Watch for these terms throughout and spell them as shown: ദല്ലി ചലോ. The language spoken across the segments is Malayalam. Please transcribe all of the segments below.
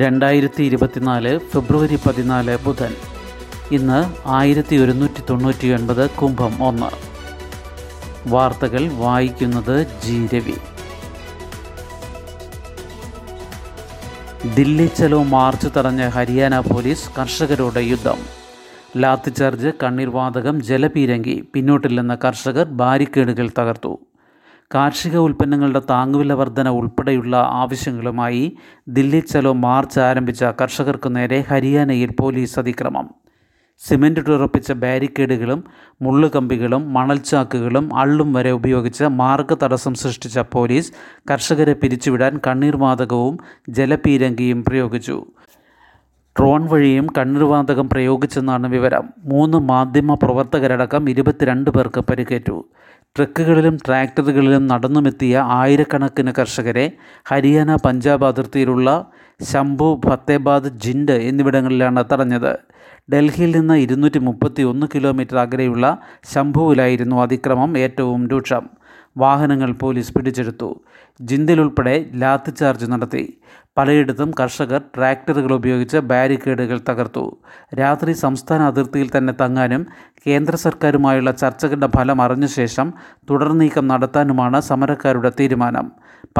2024 ഫെബ്രുവരി 14 ബുധൻ. ഇന്ന് 1199 കുംഭം 1. വാർത്തകൾ വായിക്കുന്നത് ജി രവി. ദില്ലി ചലോ മാർച്ച് തടഞ്ഞ ഹരിയാന പോലീസ്, കർഷകരോട് യുദ്ധം. ലാത്തിചാർജ്, കണ്ണീർവാതകം, ജലപീരങ്കി. പിന്നോട്ടില്ലെന്ന കർഷകർ ബാരിക്കേഡുകൾ തകർത്തു. കാർഷിക ഉൽപ്പന്നങ്ങളുടെ താങ്ങുവില വർധന ഉൾപ്പെടെയുള്ള ആവശ്യങ്ങളുമായി ദില്ലി ചലോ മാർച്ച് ആരംഭിച്ച കർഷകർക്കു നേരെ ഹരിയാനയിൽ പോലീസ് അതിക്രമം. സിമൻ്റ് തുറപ്പിച്ച ബാരിക്കേഡുകളും മുള്ളുകമ്പികളും മണൽച്ചാക്കുകളും അള്ളും വരെ ഉപയോഗിച്ച് മാർഗതടസ്സം സൃഷ്ടിച്ച പോലീസ് കർഷകരെ പിരിച്ചുവിടാൻ കണ്ണീർവാതകവും ജലപീരങ്കിയും പ്രയോഗിച്ചു. ഡ്രോൺ വഴിയും കണ്ണീർവാതകം പ്രയോഗിച്ചെന്നാണ് വിവരം. 3 മാധ്യമ പ്രവർത്തകരടക്കം 22 പേർക്ക് പരിക്കേറ്റു. ട്രക്കുകളിലും ട്രാക്ടറുകളിലും നടന്നുമെത്തിയ ആയിരക്കണക്കിന് കർഷകരെ ഹരിയാന പഞ്ചാബ് അതിർത്തിയിലുള്ള ശംഭു, ഫത്തേബാദ്, ജിൻഡ് എന്നിവിടങ്ങളിലാണ് തടഞ്ഞത്. ഡൽഹിയിൽ നിന്ന് 231 കിലോമീറ്റർ അകലെയുള്ള ശംഭുവിലായിരുന്നു അതിക്രമം ഏറ്റവും രൂക്ഷം. വാഹനങ്ങൾ പോലീസ് പിടിച്ചെടുത്തു. ജിന്ദിലുൾപ്പെടെ ലാത്തിചാർജ് നടത്തി. പലയിടത്തും കർഷകർ ട്രാക്ടറുകൾ ഉപയോഗിച്ച് ബാരിക്കേഡുകൾ തകർത്തു. രാത്രി സംസ്ഥാന അതിർത്തിയിൽ തന്നെ തങ്ങാനും കേന്ദ്ര സർക്കാരുമായുള്ള ചർച്ചകളുടെ ഫലം അറിഞ്ഞ ശേഷം തുടർ നീക്കം നടത്താനുമാണ് സമരക്കാരുടെ തീരുമാനം.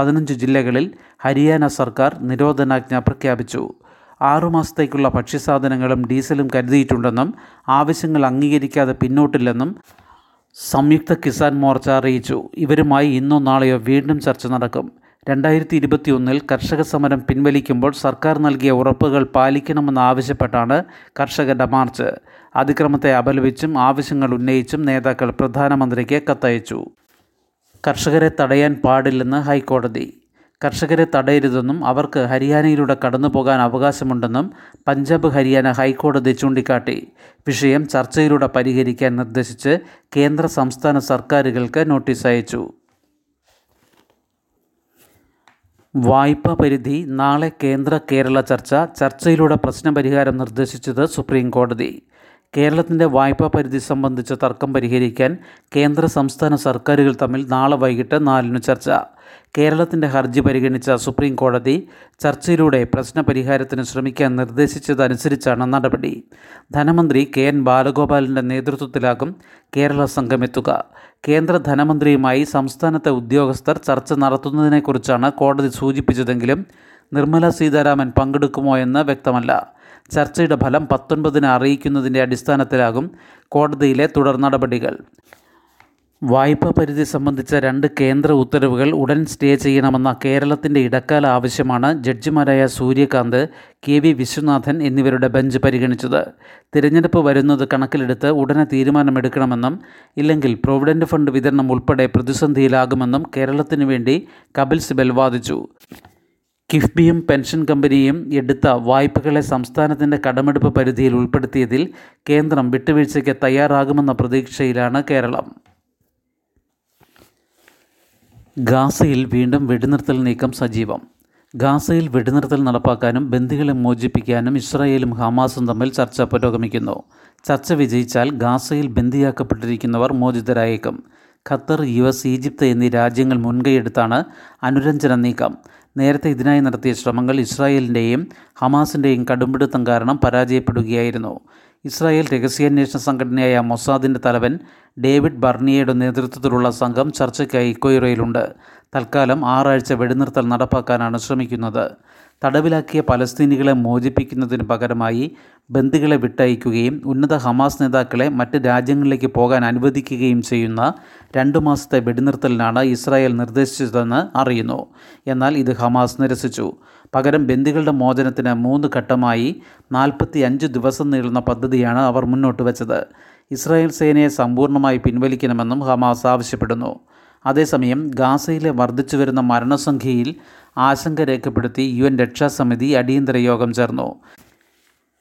15 ജില്ലകളിൽ ഹരിയാന സർക്കാർ നിരോധനാജ്ഞ പ്രഖ്യാപിച്ചു. 6 മാസത്തേക്കുള്ള ഭക്ഷ്യസാധനങ്ങളും ഡീസലും കരുതിയിട്ടുണ്ടെന്നും ആവശ്യങ്ങൾ അംഗീകരിക്കാതെ പിന്നോട്ടില്ലെന്നും സംയുക്ത കിസാൻ മോർച്ച അറിയിച്ചു. ഇവരുമായി ഇന്നോ നാളെയോ വീണ്ടും ചർച്ച നടക്കും. 2021 കർഷക സമരം പിൻവലിക്കുമ്പോൾ സർക്കാർ നൽകിയ ഉറപ്പുകൾ പാലിക്കണമെന്നാവശ്യപ്പെട്ടാണ് കർഷകരുടെ മാർച്ച്. അതിക്രമത്തെ അപലപിച്ചും ആവശ്യങ്ങൾ ഉന്നയിച്ചും നേതാക്കൾ പ്രധാനമന്ത്രിക്ക് കത്തയച്ചു. കർഷകരെ തടയാൻ പാടില്ലെന്ന് ഹൈക്കോടതി. കർഷകരെ തടയരുതെന്നും അവർക്ക് ഹരിയാനയിലൂടെ കടന്നു പോകാൻ അവകാശമുണ്ടെന്നും പഞ്ചാബ് ഹരിയാന ഹൈക്കോടതി ചൂണ്ടിക്കാട്ടി. വിഷയം ചർച്ചയിലൂടെ പരിഹരിക്കാൻ നിർദ്ദേശിച്ച് കേന്ദ്ര സംസ്ഥാന സർക്കാരുകൾക്ക് നോട്ടീസ് അയച്ചു. വായ്പാ പരിധി നാളെ കേന്ദ്ര കേരള ചർച്ച. ചർച്ചയിലൂടെ പ്രശ്നപരിഹാരം നിർദ്ദേശിച്ചത് സുപ്രീം കോടതി. കേരളത്തിൻ്റെ വായ്പാ പരിധി സംബന്ധിച്ച തർക്കം പരിഹരിക്കാൻ കേന്ദ്ര സംസ്ഥാന സർക്കാരുകൾ തമ്മിൽ നാളെ വൈകിട്ട് 4-ന് ചർച്ച. കേരളത്തിൻ്റെ ഹർജി പരിഗണിച്ച സുപ്രീം കോടതി ചർച്ചയിലൂടെ പ്രശ്നപരിഹാരത്തിന് ശ്രമിക്കാൻ നിർദ്ദേശിച്ചതനുസരിച്ചാണ് നടപടി. ധനമന്ത്രി കെ എൻ ബാലഗോപാലിൻ്റെ നേതൃത്വത്തിലാകും കേരള സംഘമെത്തുക. കേന്ദ്ര ധനമന്ത്രിയുമായി സംസ്ഥാനത്തെ ഉദ്യോഗസ്ഥർ ചർച്ച നടത്തുന്നതിനെക്കുറിച്ചാണ് കോടതി സൂചിപ്പിച്ചതെങ്കിലും നിർമ്മല സീതാരാമൻ പങ്കെടുക്കുമോ എന്ന് വ്യക്തമല്ല. ചർച്ചയുടെ ഫലം 19-ന് അറിയിക്കുന്നതിൻ്റെ അടിസ്ഥാനത്തിലാകും കോടതിയിലെ തുടർ നടപടികൾ. വായ്പാ പരിധി സംബന്ധിച്ച 2 കേന്ദ്ര ഉത്തരവുകൾ ഉടൻ സ്റ്റേ ചെയ്യണമെന്ന കേരളത്തിൻ്റെ ഇടക്കാല ആവശ്യമാണ് ജഡ്ജിമാരായ സൂര്യകാന്ത്, KV വിശ്വനാഥൻ എന്നിവരുടെ ബെഞ്ച് പരിഗണിച്ചത്. തിരഞ്ഞെടുപ്പ് വരുന്നത് കണക്കിലെടുത്ത് ഉടനെ തീരുമാനമെടുക്കണമെന്നും ഇല്ലെങ്കിൽ പ്രൊവിഡൻറ്റ് ഫണ്ട് വിതരണം ഉൾപ്പെടെ പ്രതിസന്ധിയിലാകുമെന്നും കേരളത്തിനു വേണ്ടി കപിൽ സിബൽ വാദിച്ചു. കിഫ്ബിയും പെൻഷൻ കമ്പനിയും എടുത്ത വായ്പകളെ സംസ്ഥാനത്തിൻ്റെ കടമെടുപ്പ് പരിധിയിൽ ഉൾപ്പെടുത്തിയതിൽ കേന്ദ്രം വിട്ടുവീഴ്ചയ്ക്ക് തയ്യാറാകുമെന്ന പ്രതീക്ഷയിലാണ് കേരളം. ഗാസയിൽ വീണ്ടും വെടിനിർത്തൽ നീക്കം സജീവം. ഗാസയിൽ വെടിനിർത്തൽ നടപ്പാക്കാനും ബന്ദികളെ മോചിപ്പിക്കാനും ഇസ്രായേലും ഹമാസും തമ്മിൽ ചർച്ച പുരോഗമിക്കുന്നു. ചർച്ച വിജയിച്ചാൽ ഗാസയിൽ ബന്ദിയാക്കപ്പെട്ടിരിക്കുന്നവർ മോചിതരായേക്കും. ഖത്തർ, US, ഈജിപ്ത് എന്നീ രാജ്യങ്ങൾ മുൻകൈയെടുത്താണ് അനുരഞ്ജന നീക്കം. നേരത്തെ ഇതിനായി നടത്തിയ ശ്രമങ്ങൾ ഇസ്രായേലിൻ്റെയും ഹമാസിൻ്റെയും കടുംപിടുത്തം കാരണം പരാജയപ്പെടുകയായിരുന്നു. ഇസ്രായേൽ രഹസ്യാന്വേഷണ സംഘടനയായ മൊസാദിൻ്റെ തലവൻ ഡേവിഡ് ബർണിയയുടെ നേതൃത്വത്തിലുള്ള സംഘം ചർച്ചയ്ക്കായി കൊയ്റോയിലുണ്ട്. തൽക്കാലം 6 ആഴ്ച വെടിനിർത്തൽ നടപ്പാക്കാനാണ് ശ്രമിക്കുന്നത്. തടവിലാക്കിയ പലസ്തീനികളെ മോചിപ്പിക്കുന്നതിന് പകരമായി ബന്ദികളെ വിട്ടയക്കുകയും ഉന്നത ഹമാസ് നേതാക്കളെ മറ്റ് രാജ്യങ്ങളിലേക്ക് പോകാൻ അനുവദിക്കുകയും ചെയ്യുന്ന 2 മാസത്തെ വെടിനിർത്തലിനാണ് ഇസ്രായേൽ നിർദ്ദേശിച്ചതെന്ന് അറിയുന്നു. എന്നാൽ ഇത് ഹമാസ് നിരസിച്ചു. പകരം ബന്ദികളുടെ മോചനത്തിന് 3 ഘട്ടമായി 45 ദിവസം നീളുന്ന പദ്ധതിയാണ് അവർ മുന്നോട്ട് വച്ചത്. ഇസ്രായേൽ സേനയെ സമ്പൂർണ്ണമായി പിൻവലിക്കണമെന്നും ഹമാസ് ആവശ്യപ്പെടുന്നു. അതേസമയം ഗാസയിലെ വർദ്ധിച്ചുവരുന്ന മരണസംഖ്യയിൽ ആശങ്ക രേഖപ്പെടുത്തി UN രക്ഷാസമിതി അടിയന്തര യോഗം ചേർന്നു.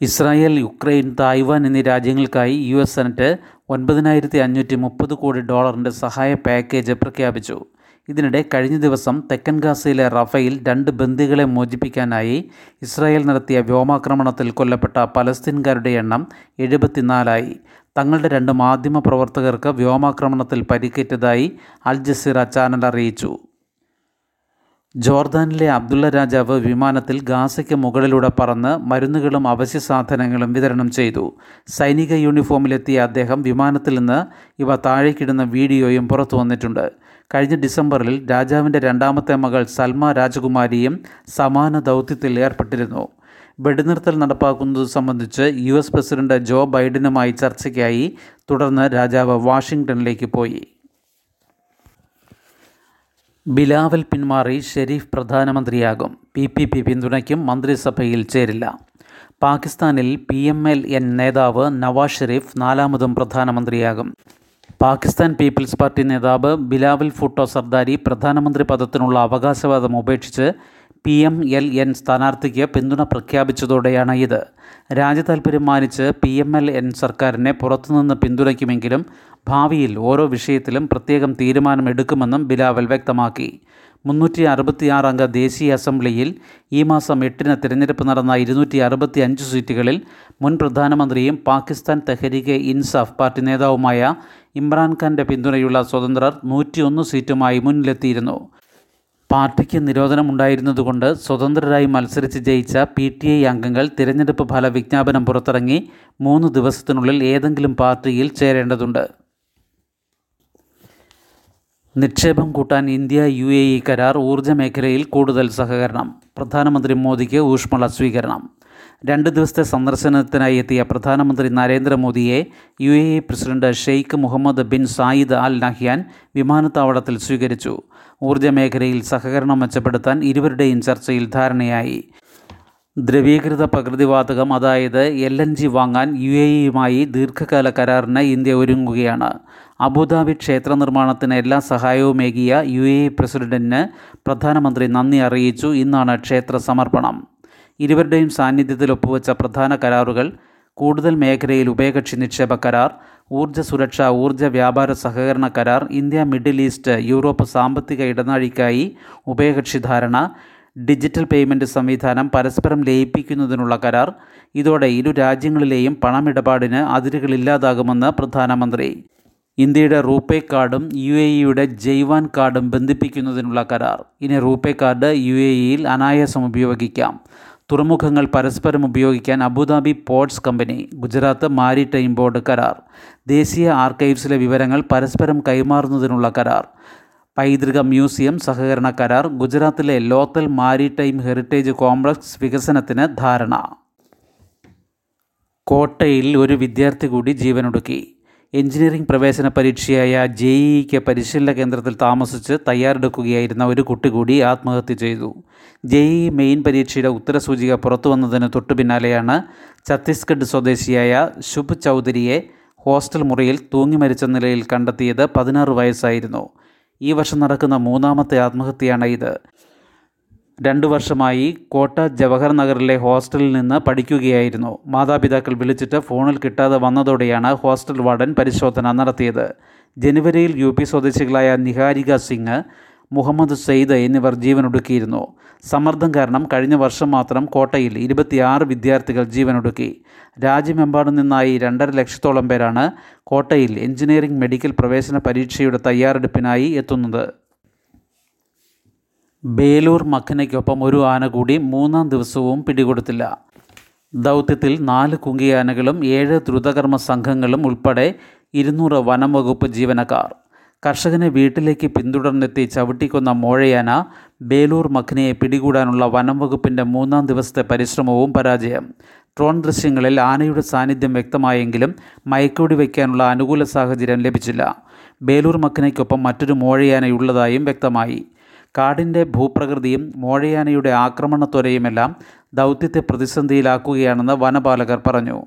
ഇസ്രായേൽ, യുക്രൈൻ, തായ്വാൻ എന്നീ രാജ്യങ്ങൾക്കായി US സെനറ്റ് $9,530 കോടി സഹായ പാക്കേജ് പ്രഖ്യാപിച്ചു. ഇതിനിടെ കഴിഞ്ഞ ദിവസം തെക്കൻ ഗാസയിലെ റഫയിൽ 2 ബന്ദികളെ മോചിപ്പിക്കാനായി ഇസ്രായേൽ നടത്തിയ വ്യോമാക്രമണത്തിൽ കൊല്ലപ്പെട്ട പലസ്തീൻകാരുടെ എണ്ണം 74ആയി. തങ്ങളുടെ 2 മാധ്യമപ്രവർത്തകർക്ക് വ്യോമാക്രമണത്തിൽ പരിക്കേറ്റതായി അൽ ജസീറ ചാനൽ അറിയിച്ചു. ജോർദാനിലെ അബ്ദുള്ള രാജാവ് വിമാനത്തിൽ ഗാസയ്ക്ക് മുകളിലൂടെ പറന്ന് മരുന്നുകളും അവശ്യസാധനങ്ങളും വിതരണം ചെയ്തു. സൈനിക യൂണിഫോമിലെത്തിയ അദ്ദേഹം വിമാനത്തിൽ നിന്ന് ഇവ താഴേക്കിടുന്ന വീഡിയോയും പുറത്തു വന്നിട്ടുണ്ട്. കഴിഞ്ഞ ഡിസംബറിൽ രാജാവിൻ്റെ രണ്ടാമത്തെ മകൾ സൽമ രാജകുമാരിയും സമാന ദൗത്യത്തിൽ ഏർപ്പെട്ടിരുന്നു. വെടിനിർത്തൽ നടപ്പാക്കുന്നത് സംബന്ധിച്ച് US പ്രസിഡന്റ് ജോ ബൈഡനുമായി ചർച്ചയ്ക്കായി തുടർന്ന് രാജാവ് വാഷിംഗ്ടണിലേക്ക് പോയി. ബിലാവൽ പിന്മാറി, ഷെരീഫ് പ്രധാനമന്ത്രിയാകും. PPP പിന്തുണയ്ക്കും, മന്ത്രിസഭയിൽ ചേരില്ല. പാകിസ്ഥാനിൽ PMLN നേതാവ് നവാസ് ഷെരീഫ് നാലാമതും പ്രധാനമന്ത്രിയാകും. പാകിസ്ഥാൻ പീപ്പിൾസ് പാർട്ടി നേതാവ് ബിലാവൽ ഭൂട്ടോ സർദാരി പ്രധാനമന്ത്രി പദത്തിനുള്ള അവകാശവാദം ഉപേക്ഷിച്ച് PMLN സ്ഥാനാർത്ഥിക്ക് പിന്തുണ പ്രഖ്യാപിച്ചതോടെയാണ് ഇത്. രാജ്യതാൽപര്യം മാനിച്ച് PMLN സർക്കാരിനെ പുറത്തുനിന്ന് പിന്തുണയ്ക്കുമെങ്കിലും ഭാവിയിൽ ഓരോ വിഷയത്തിലും പ്രത്യേകം തീരുമാനമെടുക്കുമെന്നും ബിലാവൽ വ്യക്തമാക്കി. 366 അംഗ ദേശീയ അസംബ്ലിയിൽ ഈ മാസം 8ന് തിരഞ്ഞെടുപ്പ് നടന്ന 265 സീറ്റുകളിൽ മുൻ പ്രധാനമന്ത്രിയും പാകിസ്ഥാൻ തെഹരീകെ ഇൻസാഫ് പാർട്ടി നേതാവുമായ ഇമ്രാൻഖാൻ്റെ പിന്തുണയുള്ള സ്വതന്ത്രർ 101 സീറ്റുമായി മുന്നിലെത്തിയിരുന്നു. പാർട്ടിക്ക് നിരോധനമുണ്ടായിരുന്നതുകൊണ്ട് സ്വതന്ത്രരായി മത്സരിച്ച് ജയിച്ച PTA അംഗങ്ങൾ തിരഞ്ഞെടുപ്പ് ഫല വിജ്ഞാപനം പുറത്തിറങ്ങി 3 ദിവസത്തിനുള്ളിൽ ഏതെങ്കിലും പാർട്ടിയിൽ ചേരേണ്ടതുണ്ട്. നിക്ഷേപം കൂട്ടാൻ ഇന്ത്യ-UAE കരാർ, ഊർജ്ജ മേഖലയിൽ കൂടുതൽ സഹകരണം. പ്രധാനമന്ത്രി മോദിക്ക് ഊഷ്മള സ്വീകരണം. 2 ദിവസത്തെ സന്ദർശനത്തിനായി എത്തിയ പ്രധാനമന്ത്രി നരേന്ദ്രമോദിയെ UAE president Sheikh Muhammad bin Zayed Al Nahyan വിമാനത്താവളത്തിൽ സ്വീകരിച്ചു. ഊർജ്ജ മേഖലയിൽ സഹകരണം മെച്ചപ്പെടുത്താൻ ഇരുവരുടെയും ചർച്ചയിൽ ധാരണയായി. ദ്രവീകൃത പ്രകൃതിവാതകം, അതായത് LNG വാങ്ങാൻ UAEയുമായി ദീർഘകാല കരാറിന് ഇന്ത്യ ഒരുങ്ങുകയാണ്. അബുദാബി ക്ഷേത്ര നിർമ്മാണത്തിന് എല്ലാ സഹായവുമേകിയ UAE പ്രസിഡന്റിന് പ്രധാനമന്ത്രി നന്ദി അറിയിച്ചു. ഇന്നാണ് ക്ഷേത്ര സമർപ്പണം. ഇരുവരുടെയും സാന്നിധ്യത്തിൽ ഒപ്പുവെച്ച പ്രധാന കരാറുകൾ: കൂടുതൽ മേഖലയിൽ ഉഭയകക്ഷി നിക്ഷേപ കരാർ, ഊർജ്ജ സുരക്ഷ, ഊർജ്ജ വ്യാപാര സഹകരണ കരാർ, ഇന്ത്യ മിഡിൽ ഈസ്റ്റ് യൂറോപ്പ് സാമ്പത്തിക ഇടനാഴിക്കായി ഉഭയകക്ഷി ധാരണ, ഡിജിറ്റൽ പേയ്മെൻറ്റ് സംവിധാനം പരസ്പരം ലയിപ്പിക്കുന്നതിനുള്ള കരാർ. ഇതോടെ ഇരു രാജ്യങ്ങളിലെയും പണമിടപാടിന് അതിരുകളില്ലാതാകുമെന്ന് പ്രധാനമന്ത്രി. ഇന്ത്യയുടെ റൂപേ കാർഡും UAEയുടെ ജയ്വാൻ കാർഡും ബന്ധിപ്പിക്കുന്നതിനുള്ള കരാർ. ഇനി റൂപേ കാർഡ് UAEയിൽ അനായാസം ഉപയോഗിക്കാം. തുറമുഖങ്ങൾ പരസ്പരം ഉപയോഗിക്കാൻ Abu Dhabi ports company, Gujarat maritime board കരാർ. ദേശീയ ആർക്കൈവ്സിലെ വിവരങ്ങൾ പരസ്പരം കൈമാറുന്നതിനുള്ള കരാർ. പൈതൃക മ്യൂസിയം സഹകരണ കരാർ. ഗുജറാത്തിലെ ലോത്തൽ മാരിടൈം ഹെറിറ്റേജ് കോംപ്ലക്സ് വികസനത്തിന് ധാരണ. കോട്ടയിൽ ഒരു വിദ്യാർത്ഥി കൂടി ജീവനൊടുക്കി. എഞ്ചിനീയറിംഗ് പ്രവേശന പരീക്ഷയായ JEEക്ക് പരിശീലന കേന്ദ്രത്തിൽ താമസിച്ച് തയ്യാറെടുക്കുകയായിരുന്ന ഒരു കുട്ടി കൂടി ആത്മഹത്യ ചെയ്തു. JEE മെയിൻ പരീക്ഷയുടെ ഉത്തരസൂചിക പുറത്തു വന്നതിന് തൊട്ടു പിന്നാലെയാണ് ഛത്തീസ്ഗഡ് സ്വദേശിയായ ശുഭ് ചൗധരിയെ ഹോസ്റ്റൽ മുറിയിൽ തൂങ്ങി മരിച്ച നിലയിൽ കണ്ടെത്തിയത്. 16 വയസ്സായിരുന്നു. ഈ വർഷം നടക്കുന്ന 3ാമത്തെ ആത്മഹത്യയാണ് ഇത്. 2 വർഷമായി കോട്ട ജവഹർ നഗറിലെ ഹോസ്റ്റലിൽ നിന്ന് പഠിക്കുകയായിരുന്നു. മാതാപിതാക്കൾ വിളിച്ചിട്ട് ഫോണിൽ കിട്ടാതെ വന്നതോടെയാണ് ഹോസ്റ്റൽ വാർഡൻ പരിശോധന നടത്തിയത്. ജനുവരിയിൽ UP സ്വദേശികളായ നിഹാരിക സിംഗ്, മുഹമ്മദ് സെയ്ദ് എന്നിവർ ജീവനൊടുക്കിയിരുന്നു. സമ്മർദ്ദം കാരണം കഴിഞ്ഞ വർഷം മാത്രം കോട്ടയിൽ 26 വിദ്യാർത്ഥികൾ ജീവനൊടുക്കി. രാജ്യമെമ്പാടും നിന്നായി 2.5 ലക്ഷത്തോളം പേരാണ് കോട്ടയിൽ എഞ്ചിനീയറിംഗ് മെഡിക്കൽ പ്രവേശന പരീക്ഷയുടെ തയ്യാറെടുപ്പിനായി എത്തുന്നത്. ബേലൂർ മഖനയ്ക്കൊപ്പം ഒരു ആന കൂടി 3ാം ദിവസവും പിടികൊടുത്തില്ല. ദൗത്യത്തിൽ 4 കുങ്കിയാനകളും 7 ദ്രുതകർമ്മ സംഘങ്ങളും ഉൾപ്പെടെ 200 വനം വകുപ്പ് ജീവനക്കാർ. കർഷകനെ വീട്ടിലേക്ക് പിന്തുടർന്നെത്തി ചവിട്ടിക്കൊന്ന മോഴയാന ബേലൂർ മഖനയെ പിടികൂടാനുള്ള വനം വകുപ്പിൻ്റെ 3ാം ദിവസത്തെ പരിശ്രമവും പരാജയം. ഡ്രോൺ ദൃശ്യങ്ങളിൽ ആനയുടെ സാന്നിധ്യം വ്യക്തമായെങ്കിലും മയക്കുവെടി വയ്ക്കാനുള്ള അനുകൂല സാഹചര്യം ലഭിച്ചില്ല. ബേലൂർ മഖനയ്ക്കൊപ്പം മറ്റൊരു മോഴയാനയുള്ളതായും വ്യക്തമായി. കാടിൻ്റെ ഭൂപ്രകൃതിയും മോഴയാനയുടെ ആക്രമണത്വരയുമെല്ലാം ദൗത്യത്തെ പ്രതിസന്ധിയിലാക്കുകയാണെന്ന് വനപാലകർ പറഞ്ഞു.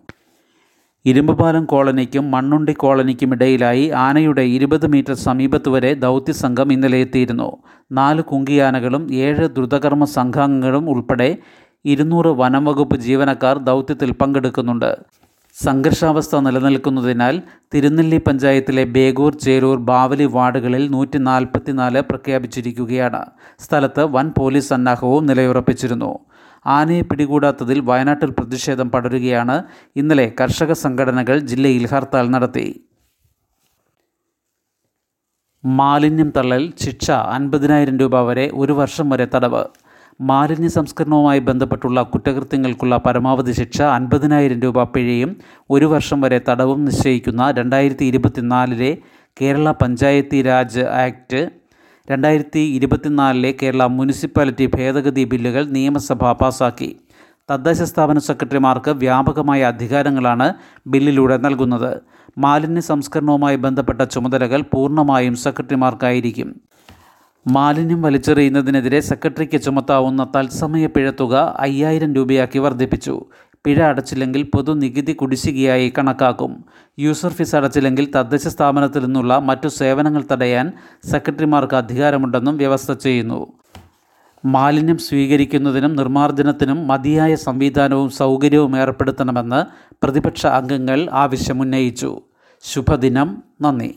ഇരുമ്പുപാലം കോളനിക്കും മണ്ണുണ്ടി കോളനിക്കുമിടയിലായി ആനയുടെ 20 മീറ്റർ സമീപത്ത് വരെ ദൗത്യസംഘം ഇന്നലെ എത്തിയിരുന്നു. 4 കുങ്കിയാനകളും 7 ദ്രുതകർമ്മ സംഘാംഗങ്ങളും ഉൾപ്പെടെ 200 വനം വകുപ്പ് ജീവനക്കാർ ദൗത്യത്തിൽ പങ്കെടുക്കുന്നുണ്ട്. സംഘർഷാവസ്ഥ നിലനിൽക്കുന്നതിനാൽ തിരുനെല്ലി പഞ്ചായത്തിലെ ബേഗൂർ, ചേരൂർ, ബാവലി വാർഡുകളിൽ 144 പ്രഖ്യാപിച്ചിരിക്കുകയാണ്. സ്ഥലത്ത് വൻ പോലീസ് സന്നാഹവും നിലയുറപ്പിച്ചിരുന്നു. ആനയെ പിടികൂടാത്തതിൽ വയനാട്ടിൽ പ്രതിഷേധം പടരുകയാണ്. ഇന്നലെ കർഷക സംഘടനകൾ ജില്ലയിൽ ഹർത്താൽ നടത്തി. മാലിന്യം തള്ളൽ ശിക്ഷ 50,000 രൂപ വരെ 1 വർഷം വരെ തടവ്. മാലിന്യ സംസ്കരണവുമായി ബന്ധപ്പെട്ടുള്ള കുറ്റകൃത്യങ്ങൾക്കുള്ള പരമാവധി ശിക്ഷ 50,000 രൂപ പിഴയും 1 വർഷം വരെ തടവും നിശ്ചയിക്കുന്ന 2024 കേരള പഞ്ചായത്തി രാജ് ആക്ട്, 2024 കേരള മുനിസിപ്പാലിറ്റി ഭേദഗതി ബില്ലുകൾ നിയമസഭ പാസാക്കി. തദ്ദേശ സ്ഥാപന സെക്രട്ടറിമാർക്ക് വ്യാപകമായ അധികാരങ്ങളാണ് ബില്ലിലൂടെ നൽകുന്നത്. മാലിന്യ സംസ്കരണവുമായി ബന്ധപ്പെട്ട ചുമതലകൾ പൂർണ്ണമായും സെക്രട്ടറിമാർക്കായിരിക്കും. മാലിന്യം വലിച്ചെറിയുന്നതിനെതിരെ സെക്രട്ടറിക്ക് ചുമത്താവുന്ന തത്സമയ പിഴത്തുക 5,000 രൂപയാക്കി വർദ്ധിപ്പിച്ചു. പിഴ അടച്ചില്ലെങ്കിൽ പൊതുനികുതി കുടിശ്ശികയായി കണക്കാക്കും. യൂസർ ഫീസ് അടച്ചില്ലെങ്കിൽ തദ്ദേശ സ്ഥാപനത്തിൽ നിന്നുള്ള മറ്റു സേവനങ്ങൾ തടയാൻ സെക്രട്ടറിമാർക്ക് അധികാരമുണ്ടെന്നും വ്യവസ്ഥ ചെയ്യുന്നു. മാലിന്യം സ്വീകരിക്കുന്നതിനും നിർമ്മാർജ്ജനത്തിനും മതിയായ സംവിധാനവും സൗകര്യവും ഏർപ്പെടുത്തണമെന്ന് പ്രതിപക്ഷ അംഗങ്ങൾ ആവശ്യമുന്നയിച്ചു. ശുഭദിനം. നന്ദി.